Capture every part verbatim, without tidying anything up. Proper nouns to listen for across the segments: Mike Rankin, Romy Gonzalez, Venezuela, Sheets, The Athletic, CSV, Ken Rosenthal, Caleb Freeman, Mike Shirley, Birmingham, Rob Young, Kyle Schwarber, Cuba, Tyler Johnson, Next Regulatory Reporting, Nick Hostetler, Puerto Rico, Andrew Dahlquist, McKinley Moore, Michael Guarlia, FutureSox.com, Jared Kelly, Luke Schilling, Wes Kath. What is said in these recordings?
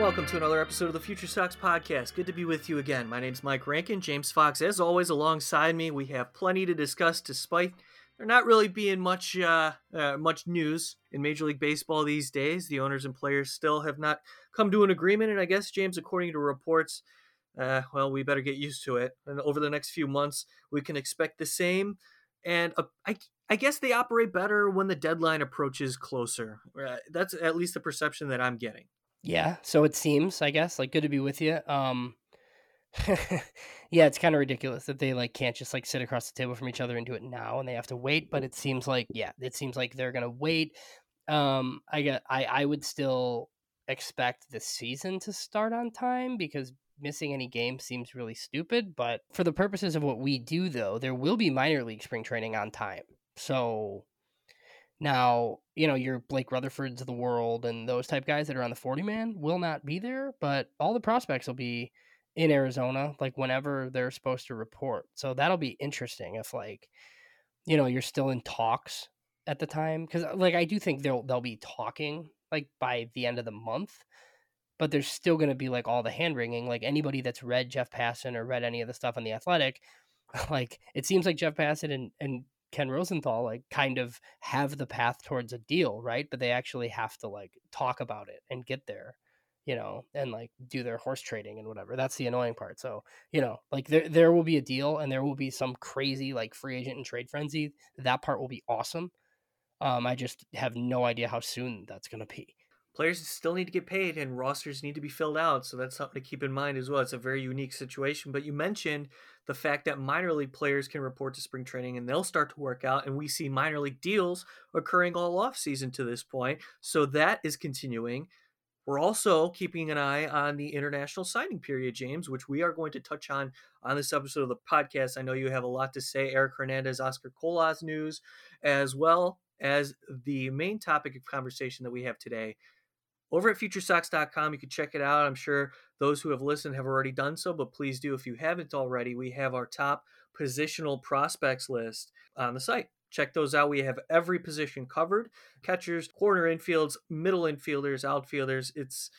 welcome to another episode of the Future Sox Podcast. Good to be with you again. My name's Mike Rankin. James Fox, as always, alongside me. We have plenty to discuss, despite there not really being much, uh, uh, much news in Major League Baseball these days. The owners and players still have not come to an agreement, and I guess, James, according to reports, uh, well, we better get used to it. And over the next few months, we can expect the same. And uh, I, I guess they operate better when the deadline approaches closer. Uh, that's at least the perception that I'm getting. Yeah, so it seems, I guess. Like, good to be with you. Um, yeah, it's kind of ridiculous that they like can't just like sit across the table from each other and do it now, and they have to wait. But it seems like, yeah, it seems like they're gonna wait. Um, I got, I, I would still expect the season to start on time because missing any game seems really stupid. But for the purposes of what we do, though, there will be minor league spring training on time. So now, you know, your Blake Rutherfords of the world and those type guys that are on the forty man will not be there, but all the prospects will be in Arizona, like whenever they're supposed to report. So that'll be interesting if, like, you know, you're still in talks at the time. Cause like, I do think they'll, they'll be talking like by the end of the month, but there's still going to be like all the hand wringing. Like anybody that's read Jeff Passan or read any of the stuff on The Athletic, like it seems like Jeff Passan and, and Ken Rosenthal like kind of have the path towards a deal, right? But they actually have to like talk about it and get there, you know, and like do their horse trading and whatever. That's the annoying part. So, you know, like there there will be a deal and there will be some crazy like free agent and trade frenzy. That part will be awesome. Um, I just have no idea how soon that's going to be. Players still need to get paid and rosters need to be filled out. So that's something to keep in mind as well. It's a very unique situation. But you mentioned the fact that minor league players can report to spring training and they'll start to work out. And we see minor league deals occurring all offseason to this point. So that is continuing. We're also keeping an eye on the international signing period, James, which we are going to touch on on this episode of the podcast. I know you have a lot to say. Eric Hernandez, Oscar Colas news, as well as the main topic of conversation that we have today. Over at Future Sox dot com, you can check it out. I'm sure those who have listened have already done so, but please do if you haven't already. We have our top positional prospects list on the site. Check those out. We have every position covered. Catchers, corner infields, middle infielders, outfielders. It's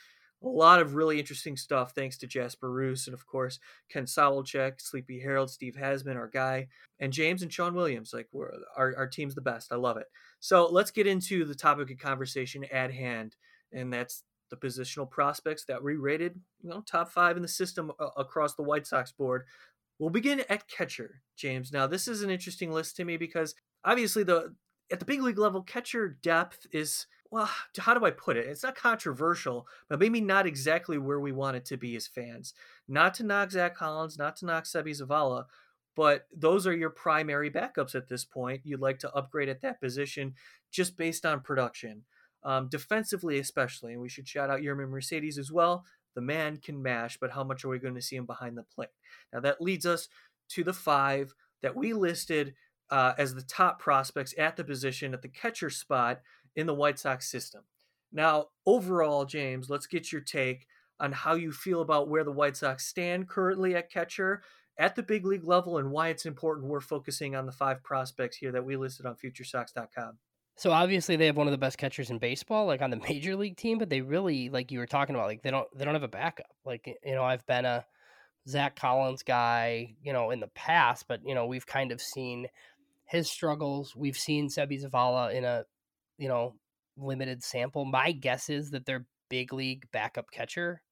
a lot of really interesting stuff thanks to Jasper Roos and, of course, Ken Sawalczyk, Sleepy Harold, Steve Hasman, our guy, and James and Sean Williams. Like, we're, our, our team's the best. I love it. So let's get into the topic of conversation at hand. And that's the positional prospects that we rated, you know, top five in the system across the White Sox board. We'll begin at catcher, James. Now, this is an interesting list to me because obviously the at the big league level, catcher depth is, well, how do I put it? It's not controversial, but maybe not exactly where we want it to be as fans. Not to knock Zach Collins, not to knock Sebby Zavala, but those are your primary backups at this point. You'd like to upgrade at that position just based on production. Um, defensively especially, and we should shout out Yerman Mercedes as well. The man can mash, but how much are we going to see him behind the plate? Now that leads us to the five that we listed uh, as the top prospects at the position at the catcher spot in the White Sox system. Now overall, James, let's get your take on how you feel about where the White Sox stand currently at catcher at the big league level and why it's important we're focusing on the five prospects here that we listed on Future Sox dot com. So obviously they have one of the best catchers in baseball, like on the major league team, but they really, like you were talking about, like they don't, they don't have a backup. Like, you know, I've been a Zach Collins guy, you know, in the past, but you know, we've kind of seen his struggles. We've seen Sebby Zavala in a, you know, limited sample. My guess is that their big league backup catcher,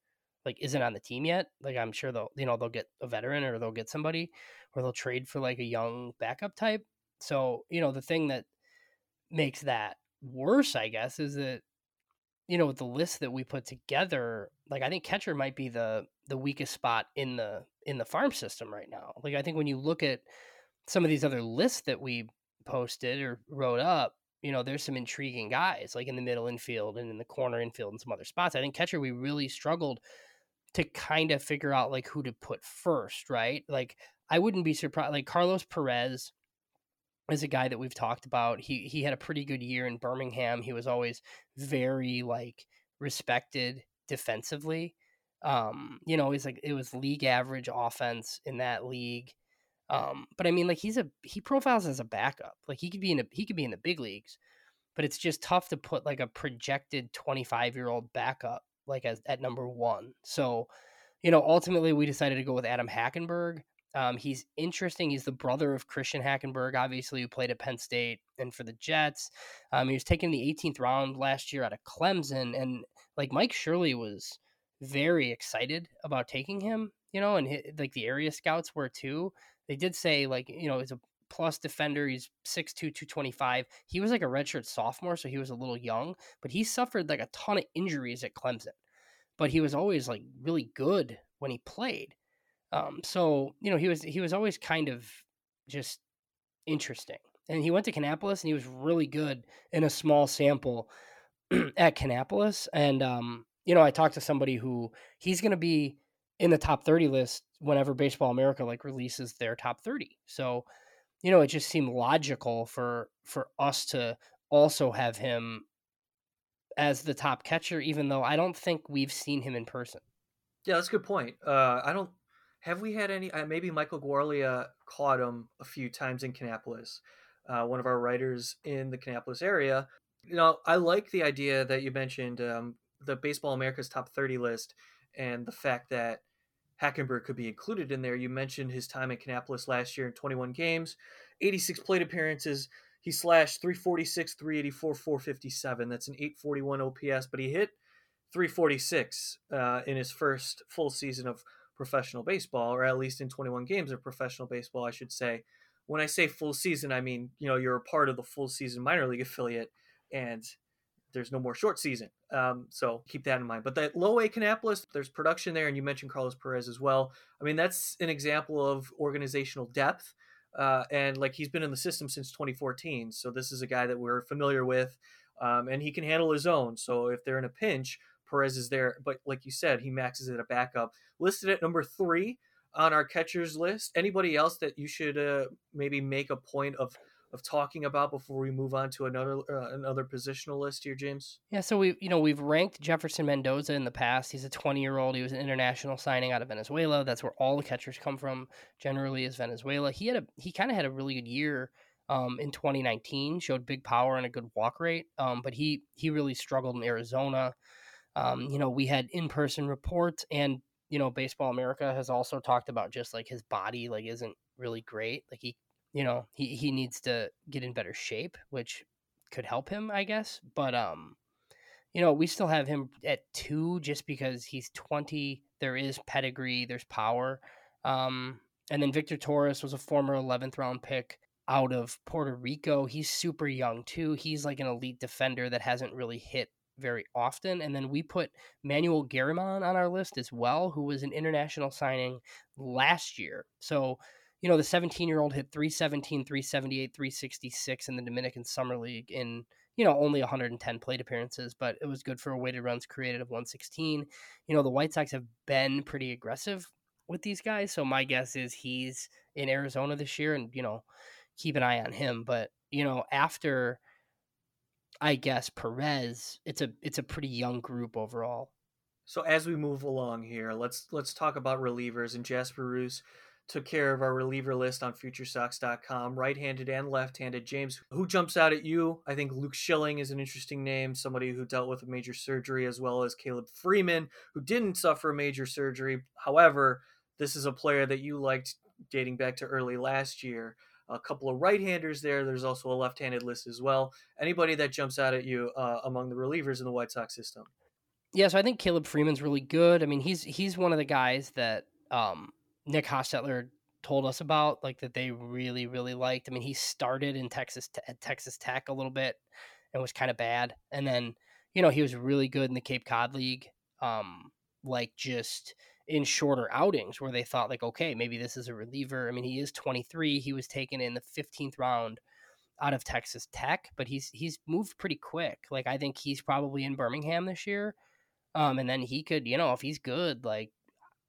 like isn't on the team yet. Like I'm sure they'll, you know, they'll get a veteran or they'll get somebody or they'll trade for like a young backup type. So, you know, the thing that makes that worse, I guess, is that, you know, with the list that we put together, like I think catcher might be the the weakest spot in the in the farm system right now. Like I think when you look at some of these other lists that we posted or wrote up, you know, there's some intriguing guys like in the middle infield and in the corner infield and some other spots. I think catcher we really struggled to kind of figure out like who to put first, right? Like I wouldn't be surprised, like Carlos Perez is a guy that we've talked about. He he had a pretty good year in Birmingham. He was always very like respected defensively. Um, you know, he's like it was league average offense in that league. Um, but I mean, like he's a he profiles as a backup. Like he could be in a he could be in the big leagues, but it's just tough to put like a projected twenty-five year old backup like as at number one. So, you know, ultimately we decided to go with Adam Hackenberg. Um, he's interesting. He's the brother of Christian Hackenberg, obviously, who played at Penn State and for the Jets. Um, he was taken in the eighteenth round last year out of Clemson, and like Mike Shirley was very excited about taking him, you know, and hit, like the area scouts were too. They did say like, you know, he's a plus defender. He's six two, two twenty-five. He was like a redshirt sophomore, so he was a little young, but he suffered like a ton of injuries at Clemson, but he was always like really good when he played. Um, so, you know, he was, he was always kind of just interesting, and he went to Kannapolis and he was really good in a small sample at Kannapolis. And, um, you know, I talked to somebody who he's going to be in the top thirty list whenever Baseball America like releases their top thirty. So, you know, it just seemed logical for, for us to also have him as the top catcher, even though I don't think we've seen him in person. Yeah, that's a good point. Uh, I don't, Have we had any, uh, maybe Michael Guarlia caught him a few times in Kannapolis, uh, one of our writers in the Kannapolis area. You know, I like the idea that you mentioned um, the Baseball America's top thirty list and the fact that Hackenberg could be included in there. You mentioned his time at Kannapolis last year in twenty-one games, eighty-six plate appearances. He slashed three forty-six, three eighty-four, four fifty-seven. That's an eight forty-one O P S, but he hit three forty-six uh, in his first full season of professional baseball, or at least in twenty-one games of professional baseball, I should say. When I say full season, I mean, you know, you're a part of the full season minor league affiliate and there's no more short season. Um, so keep that in mind. But that low A Kannapolis, there's production there. And you mentioned Carlos Perez as well. I mean, that's an example of organizational depth. Uh, and like he's been in the system since twenty fourteen. So this is a guy that we're familiar with, um, and he can handle his own. So if they're in a pinch, Perez is there, but like you said, he maxes at a backup. Listed at number three on our catchers list. Anybody else that you should uh, maybe make a point of of talking about before we move on to another uh, another positional list here, James? Yeah, so we you know we've ranked Jefferson Mendoza in the past. He's a twenty year old. He was an international signing out of Venezuela. That's where all the catchers come from. Generally, is Venezuela. He had a he kind of had a really good year um, in twenty nineteen. Showed big power and a good walk rate. Um, but he he really struggled in Arizona. Um, you know, we had in-person reports, and, you know, Baseball America has also talked about just like his body, like, isn't really great. Like he, you know, he, he needs to get in better shape, which could help him, I guess. But, um, you know, we still have him at two just because he's twenty. There is pedigree, there's power. Um, and then Victor Torres was a former eleventh round pick out of Puerto Rico. He's super young too. He's like an elite defender that hasn't really hit very often. And then we put Manuel Guerrimon on our list as well, who was an international signing last year. So, you know, the seventeen year old hit three seventeen, three seventy-eight, three sixty-six in the Dominican Summer League in, you know, only one hundred ten plate appearances, but it was good for a weighted runs created of one sixteen. You know, the White Sox have been pretty aggressive with these guys. So my guess is he's in Arizona this year, and, you know, keep an eye on him. But, you know, after, I guess, Perez, it's a it's a pretty young group overall. So as we move along here, let's let's talk about relievers. And Jasper Roos took care of our reliever list on Future Sox dot com, right-handed and left-handed. James, who jumps out at you? I think Luke Schilling is an interesting name, somebody who dealt with a major surgery, as well as Caleb Freeman, who didn't suffer a major surgery. However, this is a player that you liked dating back to early last year. A couple of right-handers there. There's also a left-handed list as well. Anybody that jumps out at you uh, among the relievers in the White Sox system? Yeah, so I think Caleb Freeman's really good. I mean, he's he's one of the guys that um, Nick Hostetler told us about, like that they really, really liked. I mean, he started in Texas at Texas Tech a little bit and was kind of bad. And then, you know, he was really good in the Cape Cod League, um, like just – in shorter outings where they thought like, okay, maybe this is a reliever. I mean, he is twenty-three. He was taken in the fifteenth round out of Texas Tech, but he's, he's moved pretty quick. Like, I think he's probably in Birmingham this year. Um, and then he could, you know, if he's good, like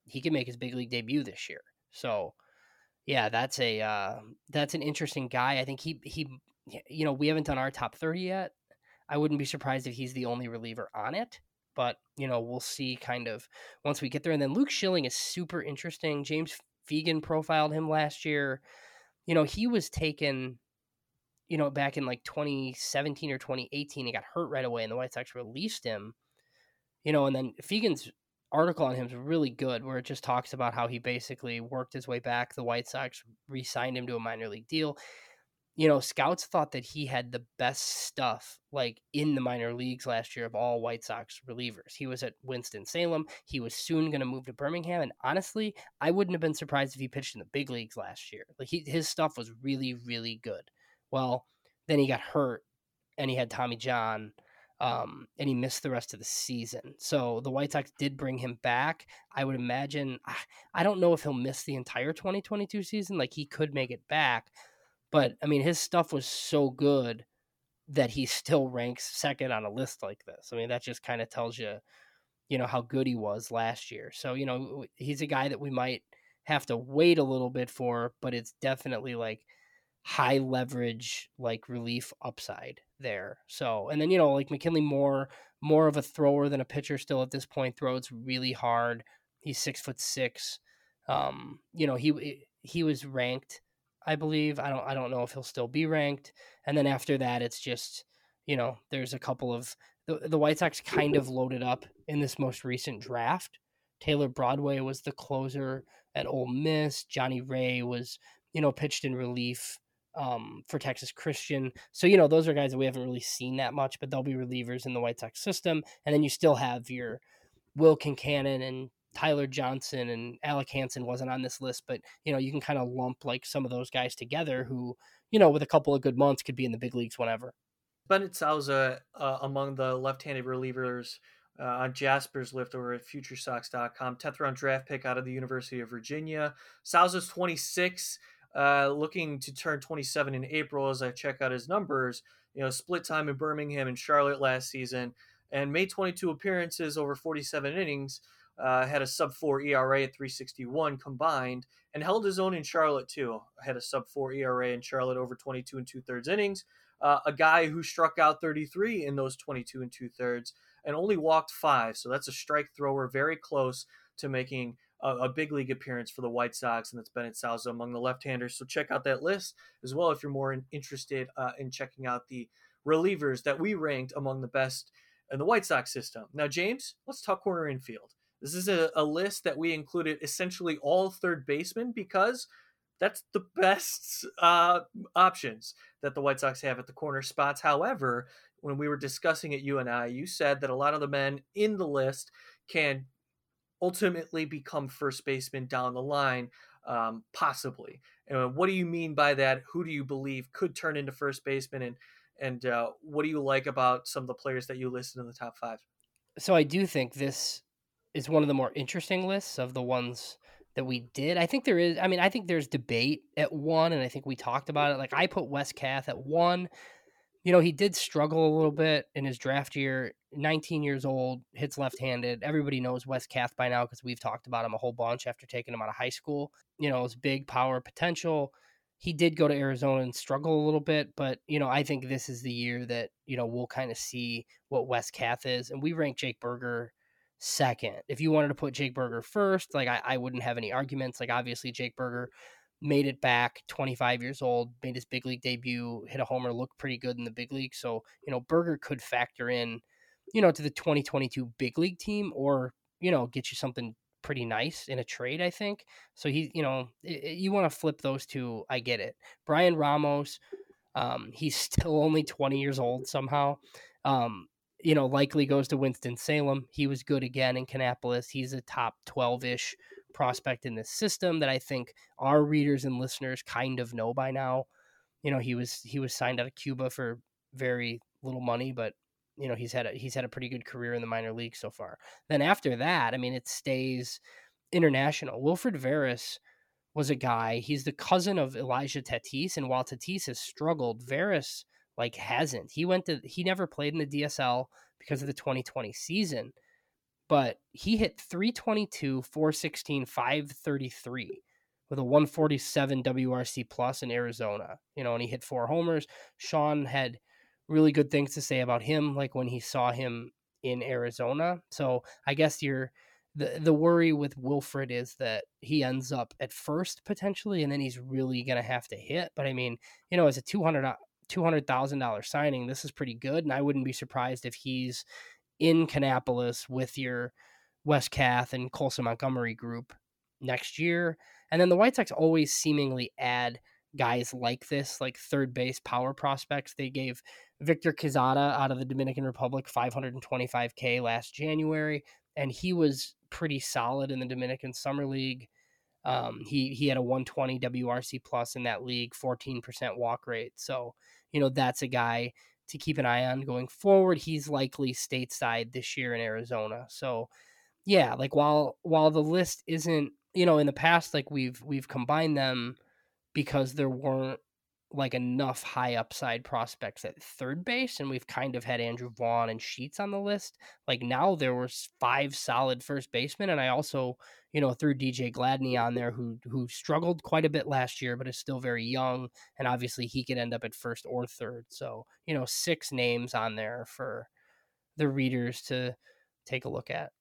he could make his big league debut this year. So yeah, that's a, uh, that's an interesting guy. I think he, he, you know, we haven't done our top thirty yet. I wouldn't be surprised if he's the only reliever on it. But, you know, we'll see kind of once we get there. And then Luke Schilling is super interesting. James Fegan profiled him last year. You know, he was taken, you know, back in like twenty seventeen or twenty eighteen. He got hurt right away and the White Sox released him. you know, and then Fegan's article on him is really good, where it just talks about how he basically worked his way back. The White Sox re-signed him to a minor league deal. You know, scouts thought that he had the best stuff, like, in the minor leagues last year of all White Sox relievers. He was at Winston-Salem. He was soon going to move to Birmingham. And honestly, I wouldn't have been surprised if he pitched in the big leagues last year. Like, he, his stuff was really, really good. Well, then he got hurt, and he had Tommy John, um, and he missed the rest of the season. So the White Sox did bring him back. I would imagine, I don't know if he'll miss the entire twenty twenty-two season. Like, he could make it back. But, I mean, his stuff was so good that he still ranks second on a list like this. I mean, that just kind of tells you, you know, how good he was last year. So, you know, he's a guy that we might have to wait a little bit for, but it's definitely, like, high leverage, like, relief upside there. So, and then, you know, like, McKinley Moore, more of a thrower than a pitcher still at this point, throws really hard. He's six foot six. Um, you know, he he was ranked, I believe. I don't I don't know if he'll still be ranked. And then after that, it's just, you know, there's a couple of the, the White Sox kind of loaded up in this most recent draft. Taylor Broadway was the closer at Ole Miss. Johnny Ray was, you know, pitched in relief um, for Texas Christian. So, you know, those are guys that we haven't really seen that much, but they'll be relievers in the White Sox system. And then you still have your Will Kincannon and Tyler Johnson, and Alec Hansen wasn't on this list, but, you know, you can kind of lump, like, some of those guys together who, you know, with a couple of good months could be in the big leagues whenever. Bennett Sousa uh, among the left-handed relievers uh, on Jasper's list over at Future Sox dot com, tenth round draft pick out of the University of Virginia. Sousa's twenty-six, uh, looking to turn twenty-seven in April as I check out his numbers. You know, split time in Birmingham and Charlotte last season, and made twenty-two appearances over forty-seven innings. Uh, had a sub four E R A at three sixty-one combined, and held his own in Charlotte too. Had a sub four E R A in Charlotte over twenty-two and two-thirds innings. Uh, a guy who struck out thirty-three in those twenty-two and two-thirds and only walked five. So that's a strike thrower very close to making a, a big league appearance for the White Sox, and that's Bennett Sousa among the left-handers. So check out that list as well if you're more in, interested uh, in checking out the relievers that we ranked among the best in the White Sox system. Now, James, let's talk corner infield. This is a, a list that we included essentially all third basemen because that's the best uh, options that the White Sox have at the corner spots. However, when we were discussing it, you and I, you said that a lot of the men in the list can ultimately become first basemen down the line, um, possibly. And what do you mean by that? Who do you believe could turn into first baseman? And, and uh, what do you like about some of the players that you listed in the top five? So I do think this is one of the more interesting lists of the ones that we did. I think there is, I mean, I think there's debate at one, and I think we talked about it. Like, I put Wes Kath at one. You know, he did struggle a little bit in his draft year, nineteen years old, hits left-handed. Everybody knows Wes Kath by now because we've talked about him a whole bunch after taking him out of high school. You know, his big power potential. He did go to Arizona and struggle a little bit, but, you know, I think this is the year that, you know, we'll kind of see what Wes Kath is. And we ranked Jake Burger second. If you wanted to put Jake Burger first, like, I, I wouldn't have any arguments. Like, obviously Jake Burger made it back, twenty-five years old, made his big league debut, hit a homer, looked pretty good in the big league. So, you know, Burger could factor in, you know, to the twenty twenty-two big league team, or, you know, get you something pretty nice in a trade, I think. So he, you know, it, it, you want to flip those two. I get it. Brian Ramos, um, he's still only twenty years old somehow. Um, you know, likely goes to Winston-Salem. He was good again in Kannapolis. He's a top twelve-ish prospect in this system that I think our readers and listeners kind of know by now. You know, he was he was signed out of Cuba for very little money, but, you know, he's had a, he's had a pretty good career in the minor league so far. Then after that, I mean, it stays international. Wilfred Veras was a guy. He's the cousin of Elijah Tatis, and while Tatis has struggled, Veras like hasn't. He went to, he never played in the D S L because of the twenty twenty season, but he hit three twenty-two, four sixteen, five thirty-three with a one forty-seven W R C plus in Arizona, you know, and he hit four homers. Sean had really good things to say about him, like when he saw him in Arizona. So I guess you're, the, the worry with Wilfred is that he ends up at first potentially, and then he's really going to have to hit. But I mean, you know, as a two hundred, two hundred thousand dollars signing, this is pretty good. And I wouldn't be surprised if he's in Kannapolis with your Wes Kath and Colson Montgomery group next year. And then the White Sox always seemingly add guys like this, like third base power prospects. They gave Victor Quezada out of the Dominican Republic five hundred twenty-five thousand last January, and he was pretty solid in the Dominican Summer League. Um, he he had a one twenty W R C plus in that league, fourteen percent walk rate. So, you know, that's a guy to keep an eye on going forward. He's likely stateside this year in Arizona. So, yeah, like while while the list isn't, you know, in the past, like we've we've combined them because there weren't like enough high upside prospects at third base, and we've kind of had Andrew Vaughn and Sheets on the list. Like now there were five solid first basemen, and I also, you know, threw D J Gladney on there, who who struggled quite a bit last year but is still very young, and obviously he could end up at first or third. So, you know, six names on there for the readers to take a look at.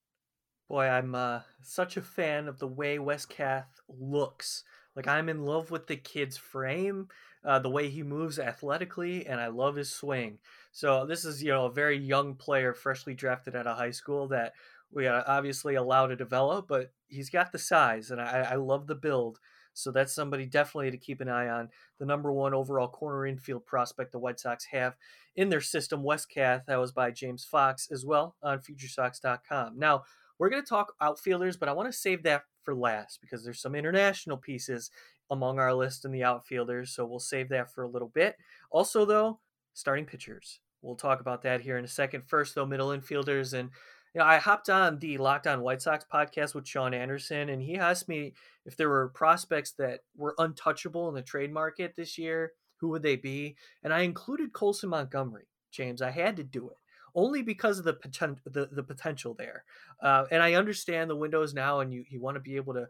Boy, I'm uh, such a fan of the way Wes Kath looks. Like, I'm in love with the kid's frame, uh, the way he moves athletically, and I love his swing. So this is, you know, a very young player, freshly drafted out of high school that we obviously allow to develop, but he's got the size, and I, I love the build. So that's somebody definitely to keep an eye on. The number one overall corner infield prospect the White Sox have in their system, Wes Kath, that was by James Fox as well on Future Sox dot com. Now, we're going to talk outfielders, but I want to save that for last because there's some international pieces among our list in the outfielders, so we'll save that for a little bit. Also, though, starting pitchers. We'll talk about that here in a second. First, though, middle infielders. And, you know, I hopped on the Locked On White Sox podcast with Sean Anderson, and he asked me if there were prospects that were untouchable in the trade market this year, who would they be? And I included Colson Montgomery, James. I had to do it. Only because of the, poten- the, the potential there. Uh, and I understand the windows now, and you, you want to be able to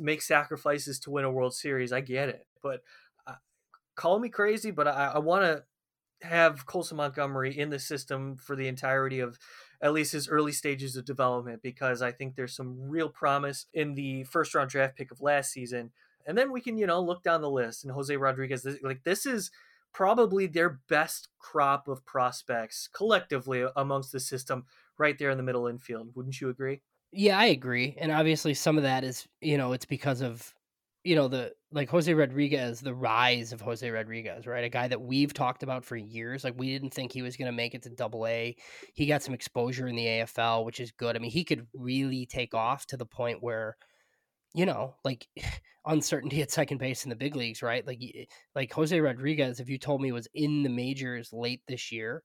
make sacrifices to win a World Series. I get it. But uh, call me crazy, but I, I want to have Colson Montgomery in the system for the entirety of at least his early stages of development, because I think there's some real promise in the first round draft pick of last season. And then we can, you know, look down the list. And Jose Rodriguez, this, like this is probably their best crop of prospects collectively amongst the system right there in the middle infield. Wouldn't you agree? Yeah, I agree. And obviously some of that is, you know, it's because of, you know, the, like Jose Rodriguez, the rise of Jose Rodriguez, right? A guy that we've talked about for years. Like we didn't think he was going to make it to Double A. He got some exposure in the A F L, which is good. I mean, he could really take off to the point where, you know, like uncertainty at second base in the big leagues, right? Like, like Jose Rodriguez, if you told me was in the majors late this year,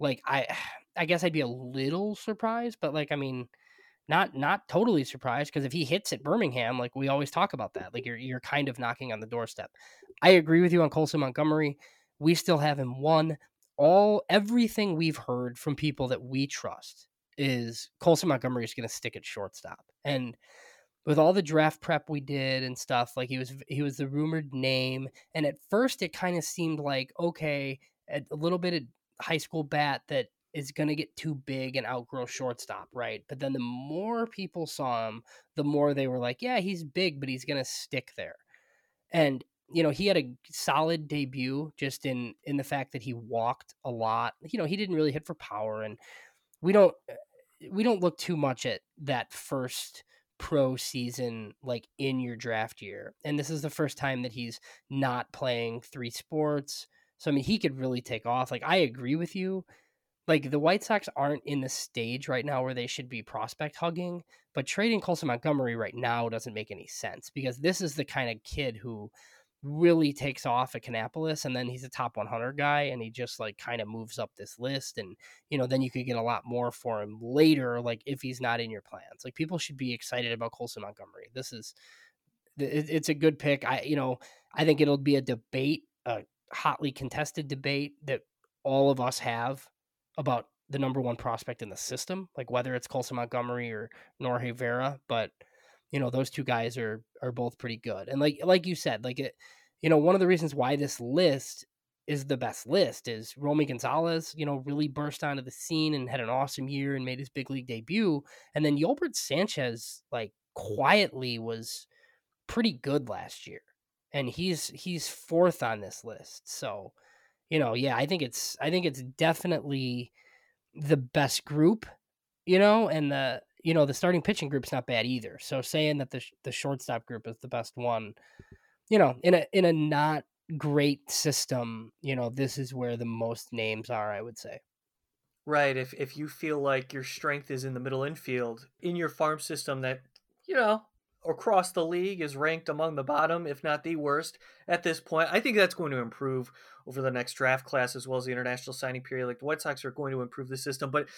like I, I guess I'd be a little surprised, but like, I mean, not, not totally surprised. Cause if he hits at Birmingham, like we always talk about that, like you're, you're kind of knocking on the doorstep. I agree with you on Colson Montgomery. We still have him one. All, everything we've heard from people that we trust is Colson Montgomery is going to stick at shortstop. And with all the draft prep we did and stuff, like he was he was the rumored name. And at first it kind of seemed like, okay, a little bit of high school bat that is going to get too big and outgrow shortstop, right? But then the more people saw him, the more they were like, yeah, he's big, but he's going to stick there. And, you know, he had a solid debut just in, in the fact that he walked a lot. You know, he didn't really hit for power. And we don't we don't look too much at that first pro season, like in your draft year. And this is the first time that he's not playing three sports. So, I mean, he could really take off. Like, I agree with you. Like the White Sox aren't in the stage right now where they should be prospect hugging, but trading Colson Montgomery right now doesn't make any sense because this is the kind of kid who really takes off at Kannapolis, and then he's a top one hundred guy, and he just like kind of moves up this list, and you know then you could get a lot more for him later, like if he's not in your plans. Like people should be excited about Colson Montgomery. This is it's a good pick. I you know I think it'll be a debate, a hotly contested debate that all of us have about the number one prospect in the system, like whether it's Colson Montgomery or Jorge Vera, but you know, those two guys are, are both pretty good. And like, like you said, like it, you know, one of the reasons why this list is the best list is Romy Gonzalez, you know, really burst onto the scene and had an awesome year and made his big league debut. And then Yolbert Sanchez, like quietly was pretty good last year, and he's, he's fourth on this list. So, you know, yeah, I think it's, I think it's definitely the best group, you know, and the, you know, the starting pitching group's not bad either. So saying that the the shortstop group is the best one, you know, in a in a not great system, you know, this is where the most names are, I would say. Right. If if you feel like your strength is in the middle infield in your farm system that, you know, across the league is ranked among the bottom, if not the worst at this point, I think that's going to improve over the next draft class as well as the international signing period. Like the White Sox are going to improve the system, but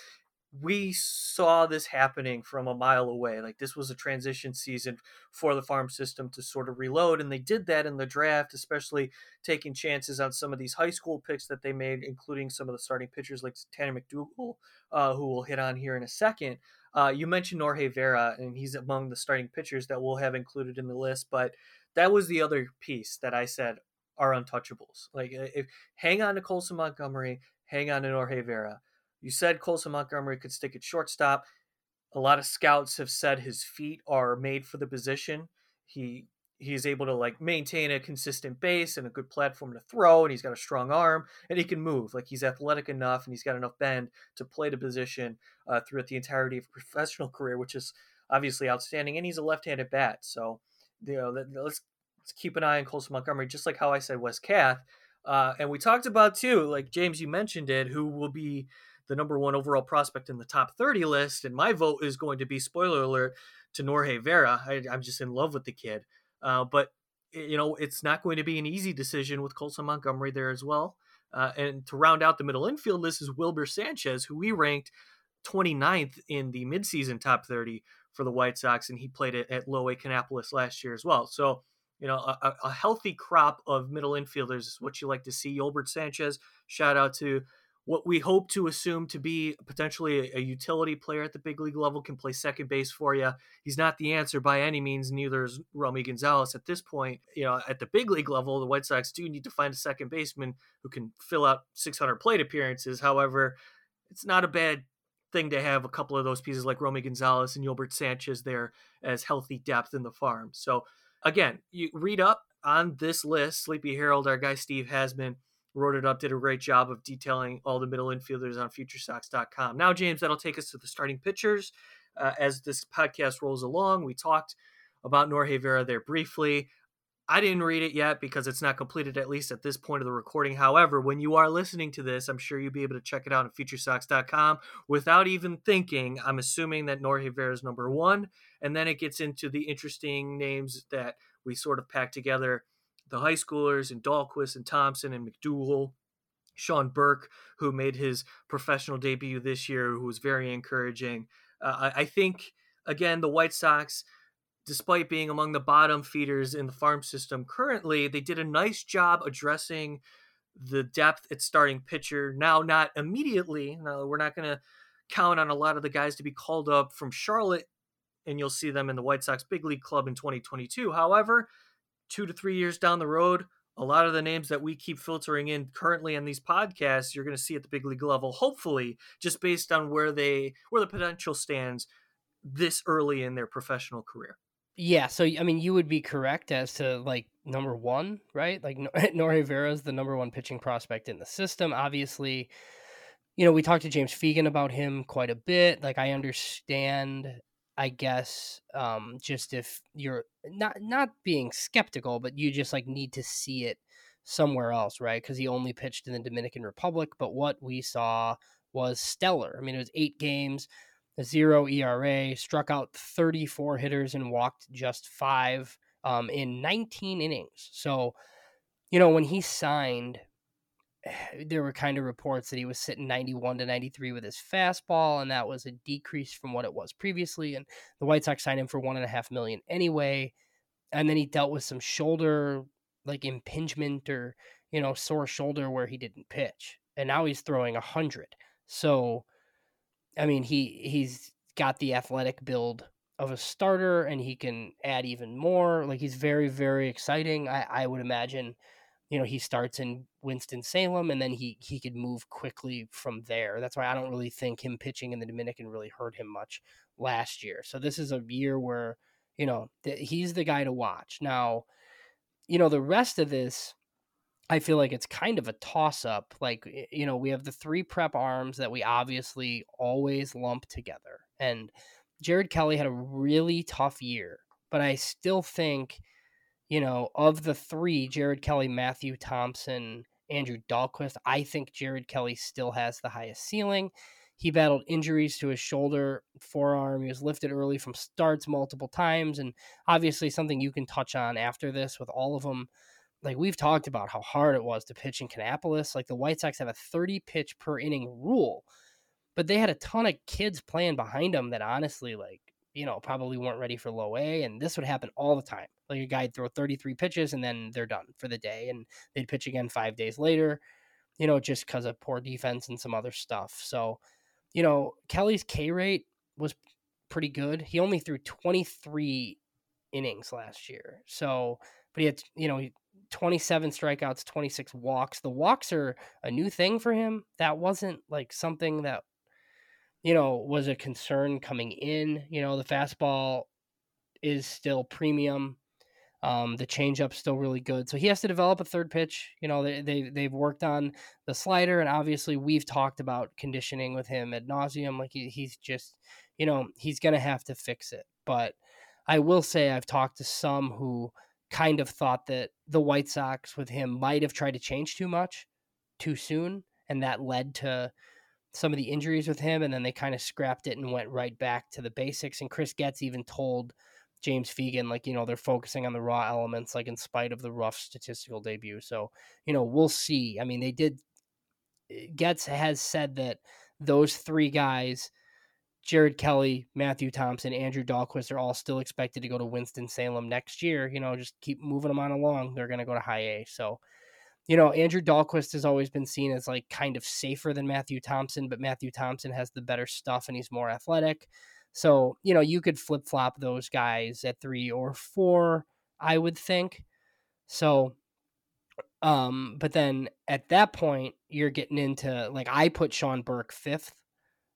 we saw this happening from a mile away. Like this was a transition season for the farm system to sort of reload. And they did that in the draft, especially taking chances on some of these high school picks that they made, including some of the starting pitchers like Tanner McDougal, uh, who we'll hit on here in a second. Uh, you mentioned Jorge Vera, and he's among the starting pitchers that we'll have included in the list. But that was the other piece that I said are untouchables. Like if hang on to Colson Montgomery, hang on to Jorge Vera. You said Colson Montgomery could stick at shortstop. A lot of scouts have said his feet are made for the position. He he's able to like maintain a consistent base and a good platform to throw, and he's got a strong arm, and he can move. Like he's athletic enough, and he's got enough bend to play the position uh, throughout the entirety of a professional career, which is obviously outstanding. And he's a left-handed bat, so you know let's let's keep an eye on Colson Montgomery, just like how I said Wes Kath, uh, and we talked about too. Like James, you mentioned it, who will be the number one overall prospect in the top thirty list. And my vote is going to be, spoiler alert, to Jorge Vera. I, I'm just in love with the kid. Uh, but, you know, it's not going to be an easy decision with Colson Montgomery there as well. Uh, and to round out the middle infield list is Yolbert Sanchez, who we ranked twenty-ninth in the midseason top thirty for the White Sox. And he played at, at low A Kannapolis last year as well. So, you know, a, a healthy crop of middle infielders is what you like to see. Yolbert Sanchez, shout out to what we hope to assume to be potentially a utility player at the big league level, can play second base for you. He's not the answer by any means. Neither is Romy Gonzalez at this point. You know, at the big league level, the White Sox do need to find a second baseman who can fill out six hundred plate appearances. However, it's not a bad thing to have a couple of those pieces like Romy Gonzalez and Yolbert Sanchez there as healthy depth in the farm. So again, you read up on this list. Sleepy Herald, our guy Steve Hasman, wrote it up, did a great job of detailing all the middle infielders on Future Sox dot com. Now, James, that'll take us to the starting pitchers. Uh, as this podcast rolls along, we talked about Jorge Vera there briefly. I didn't read it yet because it's not completed, at least at this point of the recording. However, when you are listening to this, I'm sure you'll be able to check it out on Future Sox dot com without even thinking. I'm assuming that Jorge Vera is number one, and then it gets into the interesting names that we sort of packed together. The high schoolers and Dahlquist and Thompson and McDougal, Sean Burke, who made his professional debut this year, who was very encouraging. Uh, I, I think, again, the White Sox, despite being among the bottom feeders in the farm system currently, they did a nice job addressing the depth at starting pitcher. Now, not immediately. Now, we're not going to count on a lot of the guys to be called up from Charlotte, and you'll see them in the White Sox Big League Club in twenty twenty-two. However, two to three years down the road, a lot of the names that we keep filtering in currently on these podcasts, you're going to see at the big league level, hopefully, just based on where they where the potential stands this early in their professional career. Yeah, so, I mean, you would be correct as to, like, number one, right? Like, Jorge Vera is the number one pitching prospect in the system. Obviously, you know, we talked to James Fegan about him quite a bit. Like, I understand, I guess, um, just if you're not not being skeptical, but you just like need to see it somewhere else, right? Because he only pitched in the Dominican Republic, but what we saw was stellar. I mean, it was eight games, a zero E R A, struck out thirty-four hitters and walked just five um, in nineteen innings. So, you know, when he signed, there were kind of reports that he was sitting ninety-one to ninety-three with his fastball, and that was a decrease from what it was previously. And the White Sox signed him for one and a half million anyway. And then he dealt with some shoulder like impingement or, you know, sore shoulder where he didn't pitch. And now he's throwing a hundred. So, I mean, he, he's got the athletic build of a starter, and he can add even more. Like he's very, very exciting. I, I would imagine, you know, he starts in Winston-Salem, and then he he could move quickly from there. That's why I don't really think him pitching in the Dominican really hurt him much last year. So this is a year where, you know, th- he's the guy to watch. Now, you know, the rest of this I feel like it's kind of a toss-up. Like, you know, we have the three prep arms that we obviously always lump together. And Jared Kelly had a really tough year, but I still think, you know, of the three, Jared Kelly, Matthew Thompson, Andrew Dahlquist, I think Jared Kelly still has the highest ceiling. He battled injuries to his shoulder, forearm. He was lifted early from starts multiple times, and obviously something you can touch on after this with all of them. Like, we've talked about how hard it was to pitch in Kannapolis. Like, the White Sox have a thirty pitch per inning rule, but they had a ton of kids playing behind them that honestly, like, you know, probably weren't ready for low A. And this would happen all the time. Like, a guy would throw thirty-three pitches and then they're done for the day. And they'd pitch again five days later, you know, just because of poor defense and some other stuff. So, you know, Kelly's K rate was pretty good. He only threw twenty-three innings last year. So, but he had, you know, he, twenty-seven strikeouts, twenty-six walks. The walks are a new thing for him. That wasn't like something that, you know, was a concern coming in. You know, the fastball is still premium. Um, the changeup's still really good. So he has to develop a third pitch. You know, they, they, they've worked on the slider, and obviously we've talked about conditioning with him ad nauseum. Like he, he's just, you know, he's going to have to fix it. But I will say I've talked to some who kind of thought that the White Sox with him might have tried to change too much too soon, and that led to some of the injuries with him, and then they kind of scrapped it and went right back to the basics. And Chris Getz even told James Fegan, like, you know, they're focusing on the raw elements, like, in spite of the rough statistical debut. So, you know, we'll see. I mean, they did Getz has said that those three guys, Jared Kelly, Matthew Thompson, Andrew Dahlquist, are all still expected to go to Winston-Salem next year. You know, just keep moving them on along. They're going to go to high A. So, you know, Andrew Dahlquist has always been seen as like kind of safer than Matthew Thompson, but Matthew Thompson has the better stuff and he's more athletic. So, you know, you could flip flop those guys at three or four, I would think. So, um, but then at that point, you're getting into, like, I put Sean Burke fifth.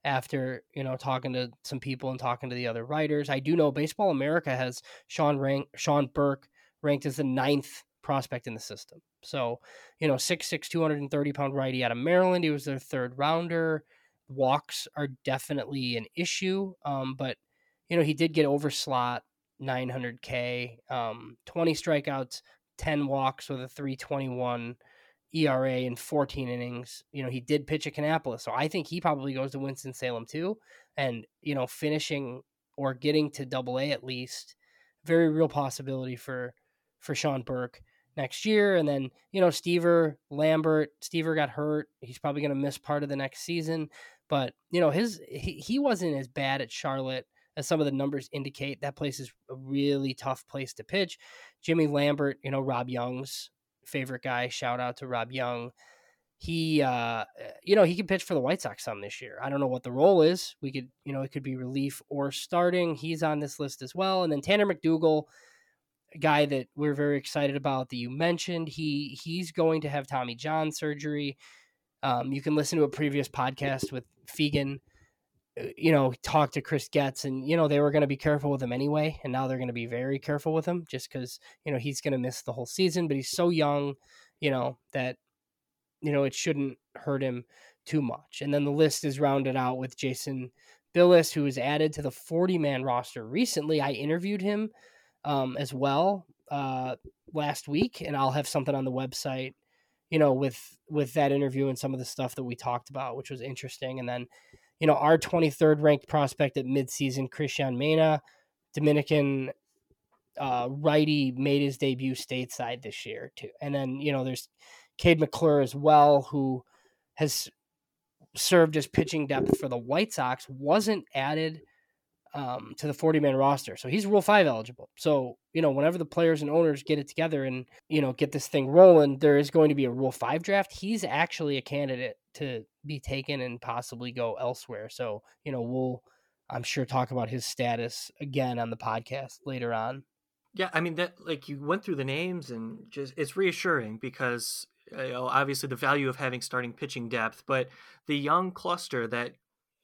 After, you know, talking to some people and talking to the other writers, I do know Baseball America has Sean rank, Sean Burke ranked as the ninth prospect in the system. So, you know, six six, two hundred thirty pound righty out of Maryland. He was their third rounder. Walks are definitely an issue. Um, but, you know, he did get over slot nine hundred K, um, twenty strikeouts, ten walks with a three twenty-one E R A in fourteen innings. You know, he did pitch at Kannapolis, so I think he probably goes to Winston-Salem too. And, you know, finishing or getting to double A at least, very real possibility for, for Sean Burke next year. And then, you know, Stever Lambert, Stever got hurt. He's probably going to miss part of the next season, but, you know, his, he, he wasn't as bad at Charlotte as some of the numbers indicate. That place is a really tough place to pitch. Jimmy Lambert, you know, Rob Young's favorite guy, shout out to Rob Young. He, uh, you know, he can pitch for the White Sox some this year. I don't know what the role is. We could, you know, it could be relief or starting. He's on this list as well. And then Tanner McDougal, a guy that we're very excited about that you mentioned, he, he's going to have Tommy John surgery. Um, you can listen to a previous podcast with Fegan, you know, talk to Chris Getz, and, you know, they were going to be careful with him anyway. And now they're going to be very careful with him just because, you know, he's going to miss the whole season, but he's so young, you know, that, you know, it shouldn't hurt him too much. And then the list is rounded out with Jason Billis, who was added to the forty man roster recently. I interviewed him um, as well uh, last week, and I'll have something on the website, you know, with, with that interview and some of the stuff that we talked about, which was interesting. And then, you know, our twenty-third ranked prospect at midseason, Christian Mena, Dominican uh, righty, made his debut stateside this year too. And then, you know, there's Cade McClure as well, who has served as pitching depth for the White Sox, wasn't added um, to the forty man roster. So he's Rule five eligible. So, you know, whenever the players and owners get it together and, you know, get this thing rolling, there is going to be a Rule five draft. He's actually a candidate to be taken and possibly go elsewhere. So, you know, we'll, I'm sure, talk about his status again on the podcast later on. Yeah. I mean, that, like, you went through the names and just, it's reassuring because, you know, obviously the value of having starting pitching depth, but the young cluster that,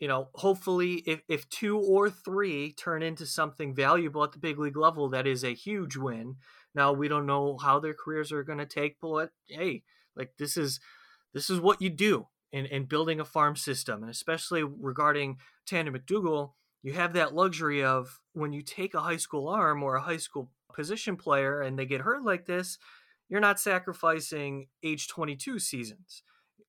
you know, hopefully if, if two or three turn into something valuable at the big league level, that is a huge win. Now, we don't know how their careers are going to take, but hey, Like this is this is what you do in, in building a farm system. And especially regarding Tanner McDougal, you have that luxury of when you take a high school arm or a high school position player and they get hurt like this, you're not sacrificing age twenty-two seasons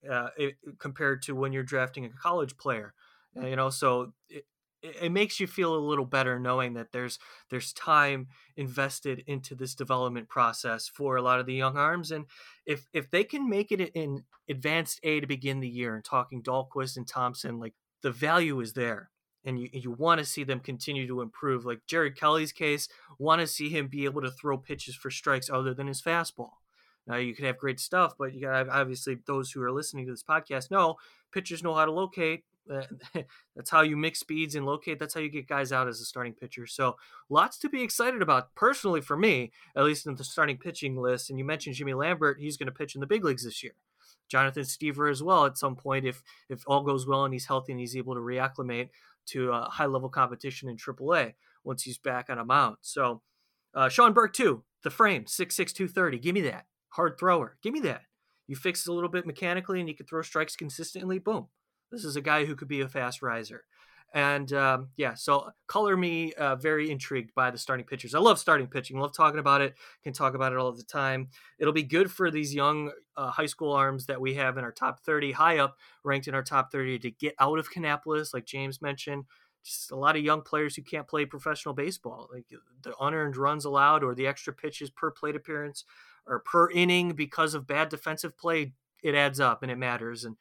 uh, it, compared to when you're drafting a college player. Uh, you know, so it, it makes you feel a little better knowing that there's there's time invested into this development process for a lot of the young arms. And if if they can make it in advanced A to begin the year and talking Dahlquist and Thompson, like the value is there and you, you want to see them continue to improve. Like Jared Kelly's case, want to see him be able to throw pitches for strikes other than his fastball. Now you could have great stuff, but you got obviously those who are listening to this podcast know pitchers know how to locate. That's how you mix speeds and locate. That's how you get guys out as a starting pitcher. So lots to be excited about personally for me, at least in the starting pitching list. And you mentioned Jimmy Lambert. He's going to pitch in the big leagues this year. Jonathan Stever as well at some point, if if all goes well and he's healthy and he's able to reacclimate to a high level competition in triple A once he's back on a mound. So uh, Sean Burke too, the frame, six six, two thirty. Give me that. Hard thrower. Give me that. You fix it a little bit mechanically and you can throw strikes consistently. Boom. This is a guy who could be a fast riser. And um, yeah, so color me uh, very intrigued by the starting pitchers. I love starting pitching. Love talking about it. Can talk about it all the time. It'll be good for these young uh, high school arms that we have in our top thirty, high up ranked in our top thirty, to get out of Kannapolis, like James mentioned. Just a lot of young players who can't play professional baseball. Like the unearned runs allowed or the extra pitches per plate appearance or per inning because of bad defensive play, it adds up and it matters. And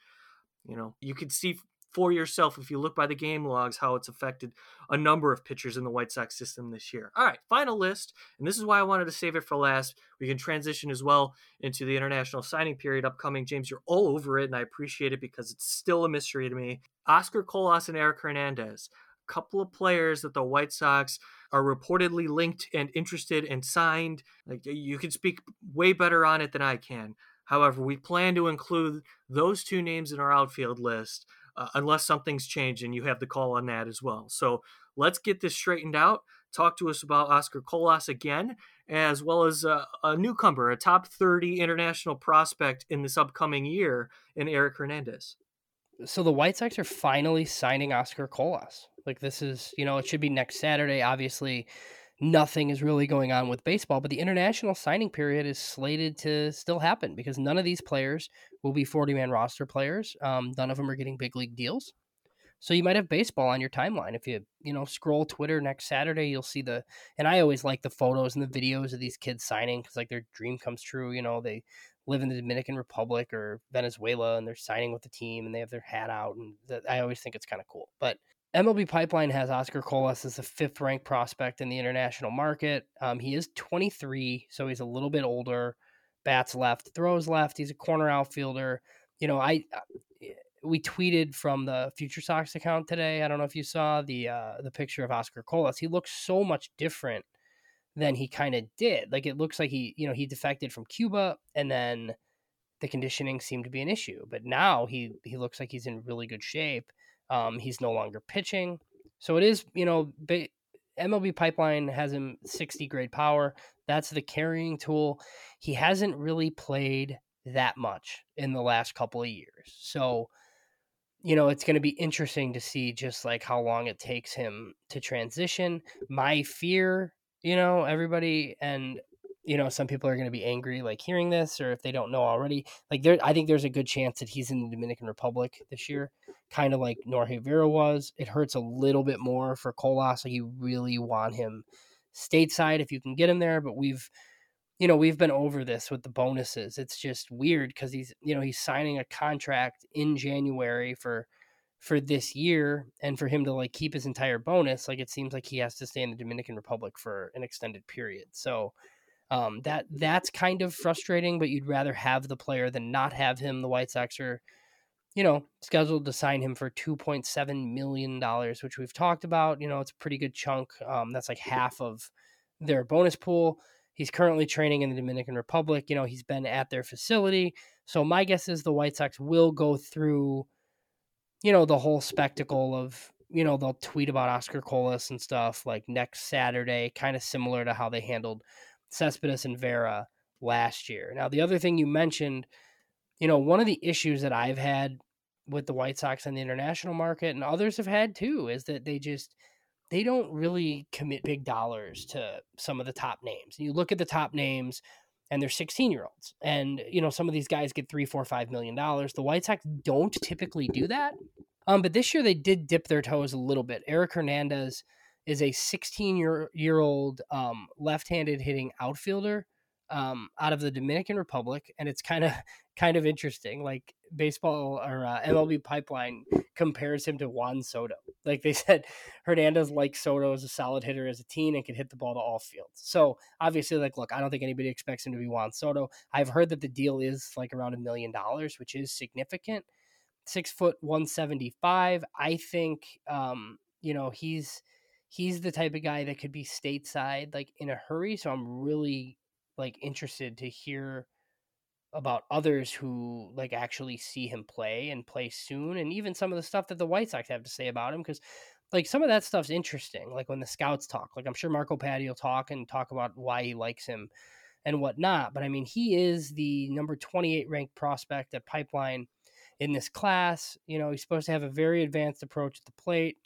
you know, you can see for yourself if you look by the game logs how it's affected a number of pitchers in the White Sox system this year. All right, final list, and this is why I wanted to save it for last. We can transition as well into the international signing period upcoming. James, you're all over it, and I appreciate it because it's still a mystery to me. Oscar Colas and Eric Hernandez, a couple of players that the White Sox are reportedly linked and interested and signed. Like you can speak way better on it than I can. However, we plan to include those two names in our outfield list uh, unless something's changed, and you have the call on that as well. So let's get this straightened out. Talk to us about Oscar Colas again, as well as uh, a newcomer, a top thirty international prospect in this upcoming year in Eric Hernandez. So the White Sox are finally signing Oscar Colas. Like this is, you know, it should be next Saturday, obviously. Nothing is really going on with baseball, but the international signing period is slated to still happen because none of these players will be forty-man roster players. Um, none of them are getting big league deals. So you might have baseball on your timeline. If you, you know, scroll Twitter next Saturday, you'll see the, and I always like the photos and the videos of these kids signing because like their dream comes true. You know, they live in the Dominican Republic or Venezuela and they're signing with the team and they have their hat out. And that, I always think it's kind of cool, but M L B Pipeline has Oscar Colas as the fifth-ranked prospect in the international market. Um, he is twenty-three, so he's a little bit older. Bats left, throws left. He's a corner outfielder. You know, I, I we tweeted from the Future Sox account today. I don't know if you saw the uh, the picture of Oscar Colas. He looks so much different than he kind of did. Like it looks like he, you know, he defected from Cuba, and then the conditioning seemed to be an issue. But now he he looks like he's in really good shape. Um, he's no longer pitching. So it is, you know, M L B Pipeline has him sixty grade power. That's the carrying tool. He hasn't really played that much in the last couple of years. So, you know, it's going to be interesting to see just like how long it takes him to transition. My fear, you know, everybody and, you know, some people are going to be angry like hearing this, or if they don't know already, like there, I think there's a good chance that he's in the Dominican Republic this year, kind of like Jorge Vera was. It hurts a little bit more for Colas. Like you really want him stateside if you can get him there. But we've, you know, we've been over this with the bonuses. It's just weird because he's, you know, he's signing a contract in January for, for this year. And for him to like keep his entire bonus, like it seems like he has to stay in the Dominican Republic for an extended period. So, Um, that that's kind of frustrating, but you'd rather have the player than not have him. The White Sox are, you know, scheduled to sign him for two point seven million dollars, which we've talked about. You know, it's a pretty good chunk. Um, that's like half of their bonus pool. He's currently training in the Dominican Republic. You know, he's been at their facility. So my guess is the White Sox will go through, you know, the whole spectacle of, you know, they'll tweet about Oscar Colas and stuff like next Saturday, kind of similar to how they handled Cespedes and Vera last year. Now, the other thing you mentioned you know, one of the issues that I've had with the White Sox and the international market, and others have had too, is that they just, they don't really commit big dollars to some of the top names. You look at the top names and they're sixteen year olds. And, you know, some of these guys get three, four, five million dollars. The White Sox don't typically do that. Um, but this year they did dip their toes a little bit. Eric Hernandez is a sixteen year old um, left-handed hitting outfielder um, out of the Dominican Republic. And it's kind of, kind of interesting. Like, baseball or uh, M L B Pipeline compares him to Juan Soto. Like they said, Hernandez, like Soto, is a solid hitter as a teen and can hit the ball to all fields. So obviously, like, look, I don't think anybody expects him to be Juan Soto. I've heard that the deal is like around a million dollars, which is significant. Six foot one seventy-five. I think, um, you know, he's, he's the type of guy that could be stateside, like, in a hurry. So I'm really, like, interested to hear about others who, like, actually see him play and play soon, and even some of the stuff that the White Sox have to say about him, because, like, some of that stuff's interesting. Like, when the scouts talk, like, I'm sure Marco Patti will talk and talk about why he likes him and whatnot. But I mean, he is the number twenty-eight ranked prospect at Pipeline in this class. You know, he's supposed to have a very advanced approach at the plate,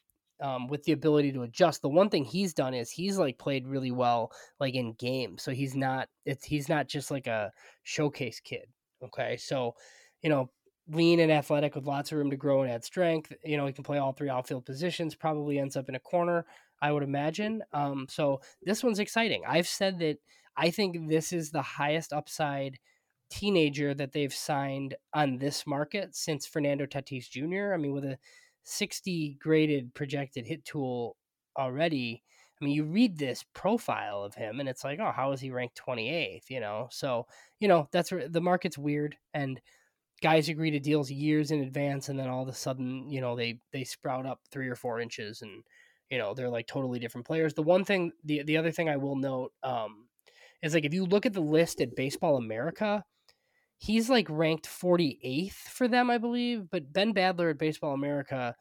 um, with the ability to adjust. The one thing he's done is he's, like, played really well, like, in games. So he's not, it's, he's not just like a showcase kid. Okay. So, you know, lean and athletic with lots of room to grow and add strength. You know, he can play all three outfield positions, probably ends up in a corner, I would imagine. Um, so this one's exciting. I've said that I think this is the highest upside teenager that they've signed on this market since Fernando Tatis Junior I mean, with a sixty graded projected hit tool already. I mean, you read this profile of him and it's like, oh, how is he ranked twenty-eighth? You know, so, you know, that's where the market's weird, and guys agree to deals years in advance. And then all of a sudden, you know, they, they sprout up three or four inches and, you know, they're like totally different players. The one thing, the, the other thing I will note, um, is, like, if you look at the list at Baseball America, he's, like, ranked forty-eighth for them, I believe. But Ben Badler at Baseball America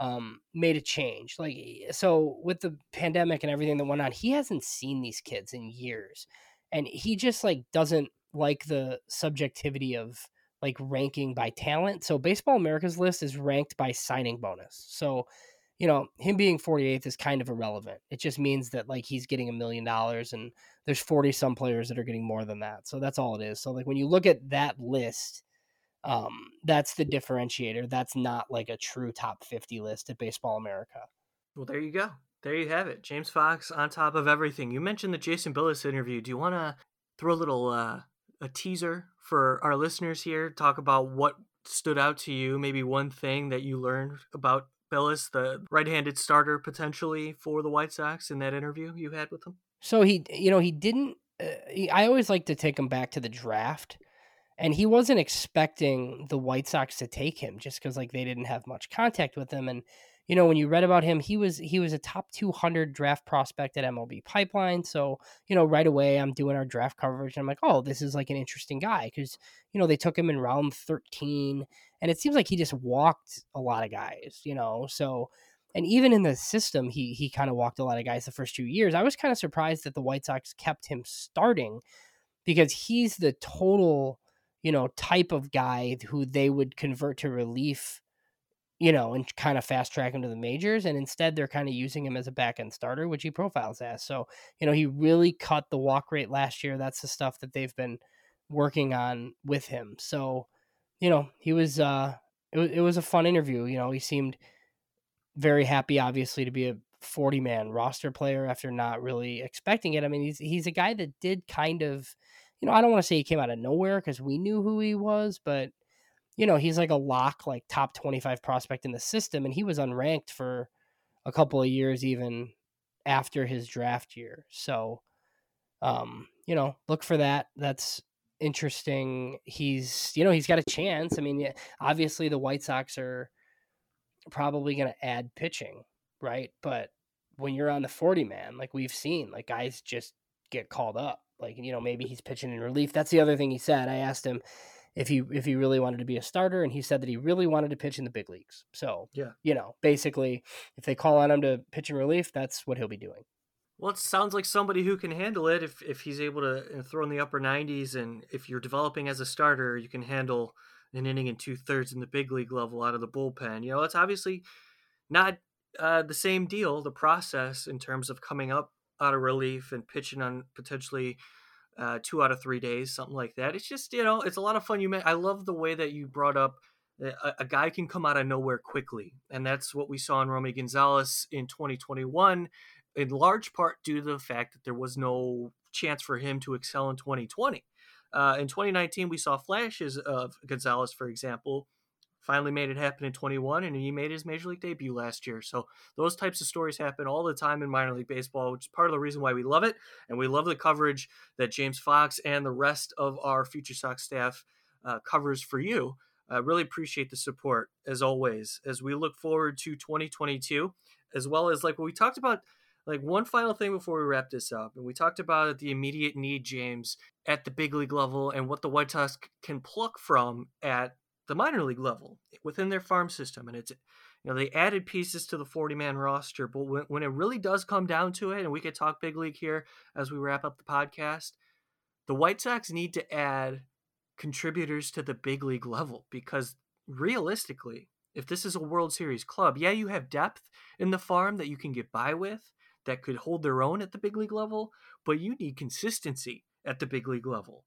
um, made a change. Like, so with the pandemic and everything that went on, he hasn't seen these kids in years. And he just, like, doesn't like the subjectivity of, like, ranking by talent. So Baseball America's list is ranked by signing bonus. So, you know, him being forty-eighth is kind of irrelevant. It just means that, like, he's getting a million dollars and there's forty some players that are getting more than that. So that's all it is. So, like, when you look at that list, um, that's the differentiator. That's not like a true top fifty list at Baseball America. Well, there you go. There you have it. James Fox on top of everything. You mentioned the Jason Billis interview. Do you want to throw a little uh, a teaser for our listeners here? Talk about what stood out to you. Maybe one thing that you learned about Billis, the right-handed starter potentially for the White Sox, in that interview you had with him? So he, you know, he didn't, uh, he, I always like to take him back to the draft, and he wasn't expecting the White Sox to take him just because, like, they didn't have much contact with him. And, you know, when you read about him, he was, he was a top two hundred draft prospect at M L B Pipeline. So, you know, right away I'm doing our draft coverage and I'm like, oh, this is, like, an interesting guy. 'Cause, you know, they took him in round thirteen. And it seems like he just walked a lot of guys, you know. So, and even in the system, he he kind of walked a lot of guys the first two years. I was kind of surprised that the White Sox kept him starting, because he's the total, you know, type of guy who they would convert to relief, you know, and kind of fast track him to the majors. And instead, they're kind of using him as a back end starter, which he profiles as. So, you know, he really cut the walk rate last year. That's the stuff that they've been working on with him. So, you know, he was, uh, it was, it was a fun interview. You know, he seemed very happy, obviously, to be a forty man roster player after not really expecting it. I mean, he's, he's a guy that did kind of, you know, I don't want to say he came out of nowhere, 'cause we knew who he was, but, you know, he's like a lock, like top twenty-five prospect in the system. And he was unranked for a couple of years, even after his draft year. So, um, you know, look for that. That's interesting. He's, you know, he's got a chance. I mean, obviously the White Sox are probably going to add pitching, right? But when you're on the forty man, like we've seen, like guys just get called up. Like, you know, maybe he's pitching in relief. That's the other thing he said. I asked him if he, if he really wanted to be a starter, and he said that he really wanted to pitch in the big leagues. So, yeah, you know, basically if they call on him to pitch in relief, that's what he'll be doing. Well, it sounds like somebody who can handle it if, if he's able to throw in the upper nineties, and if you're developing as a starter, you can handle an inning and two-thirds in the big league level out of the bullpen. You know, it's obviously not uh, the same deal, the process in terms of coming up out of relief and pitching on potentially uh, two out of three days, something like that. It's just, you know, it's a lot of fun. You may, I love the way that you brought up a, a guy can come out of nowhere quickly. And that's what we saw in Romy Gonzalez in twenty twenty-one, in large part due to the fact that there was no chance for him to excel in twenty twenty. Uh, in twenty nineteen, we saw flashes of Gonzalez, for example, finally made it happen in twenty-one, and he made his Major League debut last year. So those types of stories happen all the time in minor league baseball, which is part of the reason why we love it. And we love the coverage that James Fox and the rest of our Future Sox staff uh, covers for you. I really appreciate the support, as always, as we look forward to twenty twenty-two, as well as like what we talked about. Like one final thing before we wrap this up, and we talked about the immediate need, James, at the big league level and what the White Sox can pluck from at the minor league level within their farm system. And it's, you know, they added pieces to the forty-man roster, but when, when it really does come down to it, and we could talk big league here as we wrap up the podcast, the White Sox need to add contributors to the big league level because realistically, if this is a World Series club, yeah, you have depth in the farm that you can get by with, that could hold their own at the big league level, but you need consistency at the big league level,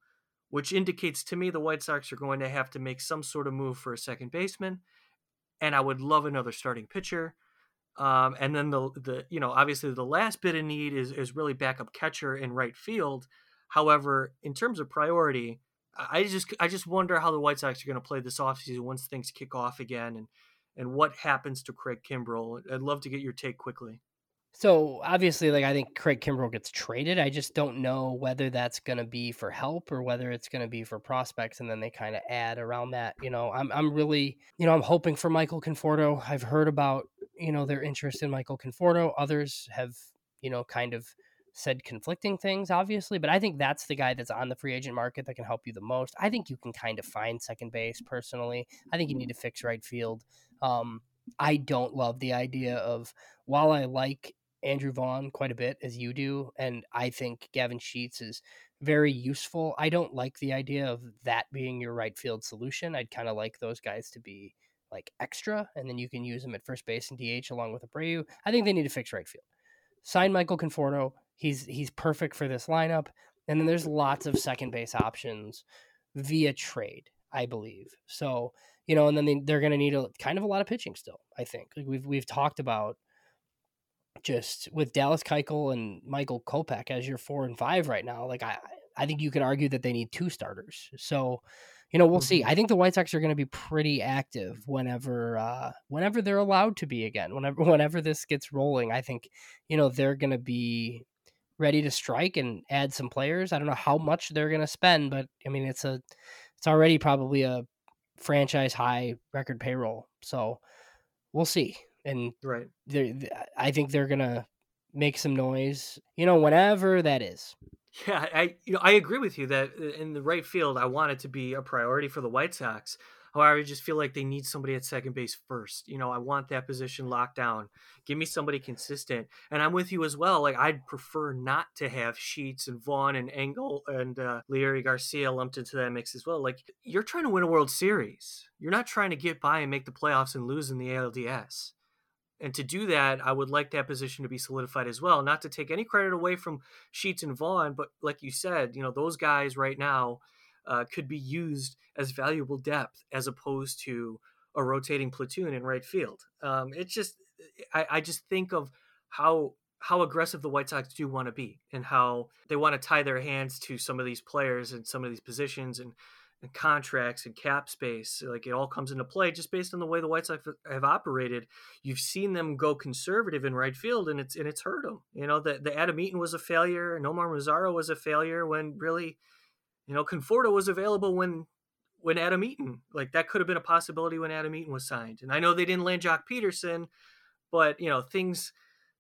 which indicates to me the White Sox are going to have to make some sort of move for a second baseman, and I would love another starting pitcher. Um, and then the the you know obviously the last bit of need is is really backup catcher in right field. However, in terms of priority, I just I just wonder how the White Sox are going to play this offseason once things kick off again, and and what happens to Craig Kimbrell. I'd love to get your take quickly. So obviously, like I think Craig Kimbrell gets traded. I just don't know whether that's going to be for help or whether it's going to be for prospects. And then they kind of add around that. You know, I'm I'm really, you know, I'm hoping for Michael Conforto. I've heard about, you know, their interest in Michael Conforto. Others have, you know, kind of said conflicting things, obviously. But I think that's the guy that's on the free agent market that can help you the most. I think you can kind of find second base personally. I think you need to fix right field. Um, I don't love the idea of, while I like Andrew Vaughn quite a bit, as you do, and I think Gavin Sheets is very useful, I don't like the idea of that being your right field solution. I'd kind of like those guys to be like extra, and then you can use them at first base and D H along with Abreu. I think they need to fix right field. Sign Michael Conforto. He's he's perfect for this lineup. And then there's lots of second base options via trade, I believe. So, you know, and then they, they're going to need a kind of a lot of pitching still, I think. Like we've we've talked about, just with Dallas Keuchel and Michael Kopech as your four and five right now, like I, I think you could argue that they need two starters. So, you know, we'll see. I think the White Sox are going to be pretty active whenever, uh, whenever they're allowed to be again, whenever, whenever this gets rolling. I think, you know, they're going to be ready to strike and add some players. I don't know how much they're going to spend, but I mean, it's a, it's already probably a franchise high record payroll. So we'll see. And right. I think they're going to make some noise, you know, whenever that is. Yeah, I you know, I agree with you that in the right field, I want it to be a priority for the White Sox. However, I just feel like they need somebody at second base first. You know, I want that position locked down. Give me somebody consistent. And I'm with you as well. Like, I'd prefer not to have Sheets and Vaughn and Engel and uh, Leary Garcia lumped into that mix as well. Like, you're trying to win a World Series. You're not trying to get by and make the playoffs and lose in the A L D S. And to do that, I would like that position to be solidified as well, not to take any credit away from Sheets and Vaughn. But like you said, you know, those guys right now uh, could be used as valuable depth as opposed to a rotating platoon in right field. Um, it's just I, I just think of how how aggressive the White Sox do want to be and how they want to tie their hands to some of these players and some of these positions and, and contracts and cap space. Like, it all comes into play just based on the way the White Sox have operated. You've seen them go conservative in right field, and it's and it's hurt them. You know, the, the Adam Eaton was a failure, and Nomar Mazara was a failure when really, you know, Conforto was available when when Adam Eaton, like that could have been a possibility when Adam Eaton was signed. And I know they didn't land Jock Peterson, but you know, things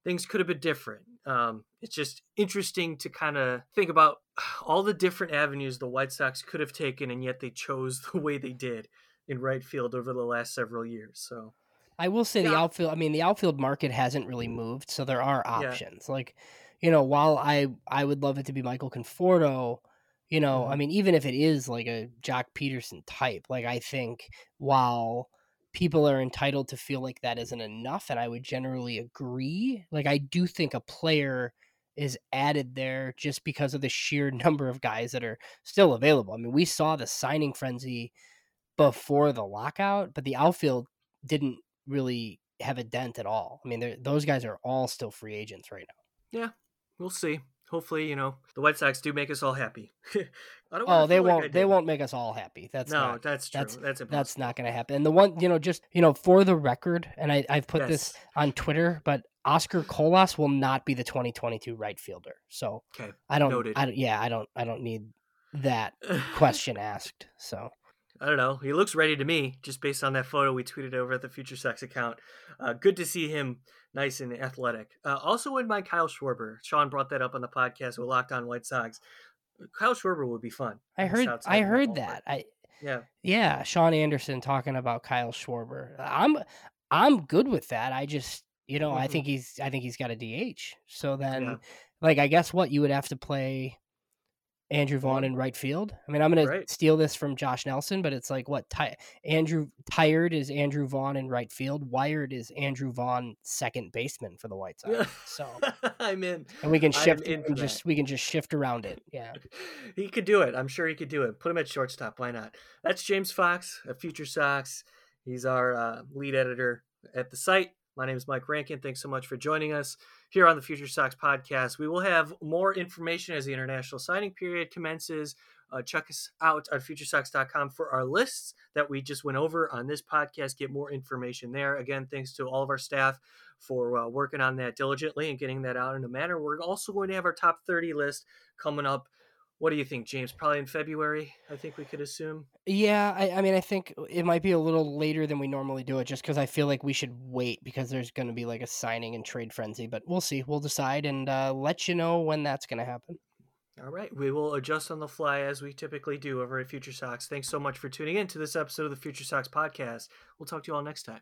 things could have been different. Um, it's just interesting to kind of think about all the different avenues the White Sox could have taken, and yet they chose the way they did in right field over the last several years. So I will say yeah. the outfield, I mean, the outfield market hasn't really moved. So there are options. Yeah. Like, you know, while I, I would love it to be Michael Conforto, You know, I mean, even if it is like a Jock Peterson type, like I think while people are entitled to feel like that isn't enough, and I would generally agree, like I do think a player is added there just because of the sheer number of guys that are still available. I mean, we saw the signing frenzy before the lockout, but the outfield didn't really have a dent at all. I mean, those guys are all still free agents right now. Yeah, we'll see. Hopefully, you know, the White Sox do make us all happy. I don't oh, they won't. Like they won't make us all happy. That's no, not, that's true. That's that's, that's not going to happen. And the one, you know, just you know, for the record, and I, I've put yes. this on Twitter, but Oscar Colas will not be the twenty twenty-two right fielder. So okay. I don't. Noted. I don't. Yeah, I don't. I don't need that question asked. So. I don't know. He looks ready to me, just based on that photo we tweeted over at the Future Sox account. Uh, good to see him nice and athletic. Uh, also in my Kyle Schwarber. Sean brought that up on the podcast with Locked On White Sox. Kyle Schwarber would be fun. I heard I heard that. I Yeah. Yeah, Sean Anderson talking about Kyle Schwarber. I'm I'm good with that. I just, you know, mm-hmm. I think he's I think he's got a D H. So then yeah. like I guess what you would have to play Andrew Vaughn in right field. I mean, I'm going right. to steal this from Josh Nelson, but it's like what ti- Andrew tired is Andrew Vaughn in right field. Wired is Andrew Vaughn second baseman for the White Sox. So I'm in, and we can shift and just we can just shift around it. Yeah, he could do it. I'm sure he could do it. Put him at shortstop. Why not? That's James Fox of Future Sox. He's our uh, lead editor at the site. My name is Mike Rankin. Thanks so much for joining us here on the Future Sox podcast. We will have more information as the international signing period commences. Uh, check us out on future sox dot com for our lists that we just went over on this podcast. Get more information there. Again, thanks to all of our staff for uh, working on that diligently and getting that out in a manner. We're also going to have our top thirty list coming up. What do you think, James? Probably in February, I think we could assume. Yeah, I, I mean, I think it might be a little later than we normally do it just because I feel like we should wait because there's going to be like a signing and trade frenzy. But we'll see. We'll decide and uh, let you know when that's going to happen. All right. We will adjust on the fly as we typically do over at Future Sox. Thanks so much for tuning in to this episode of the Future Sox podcast. We'll talk to you all next time.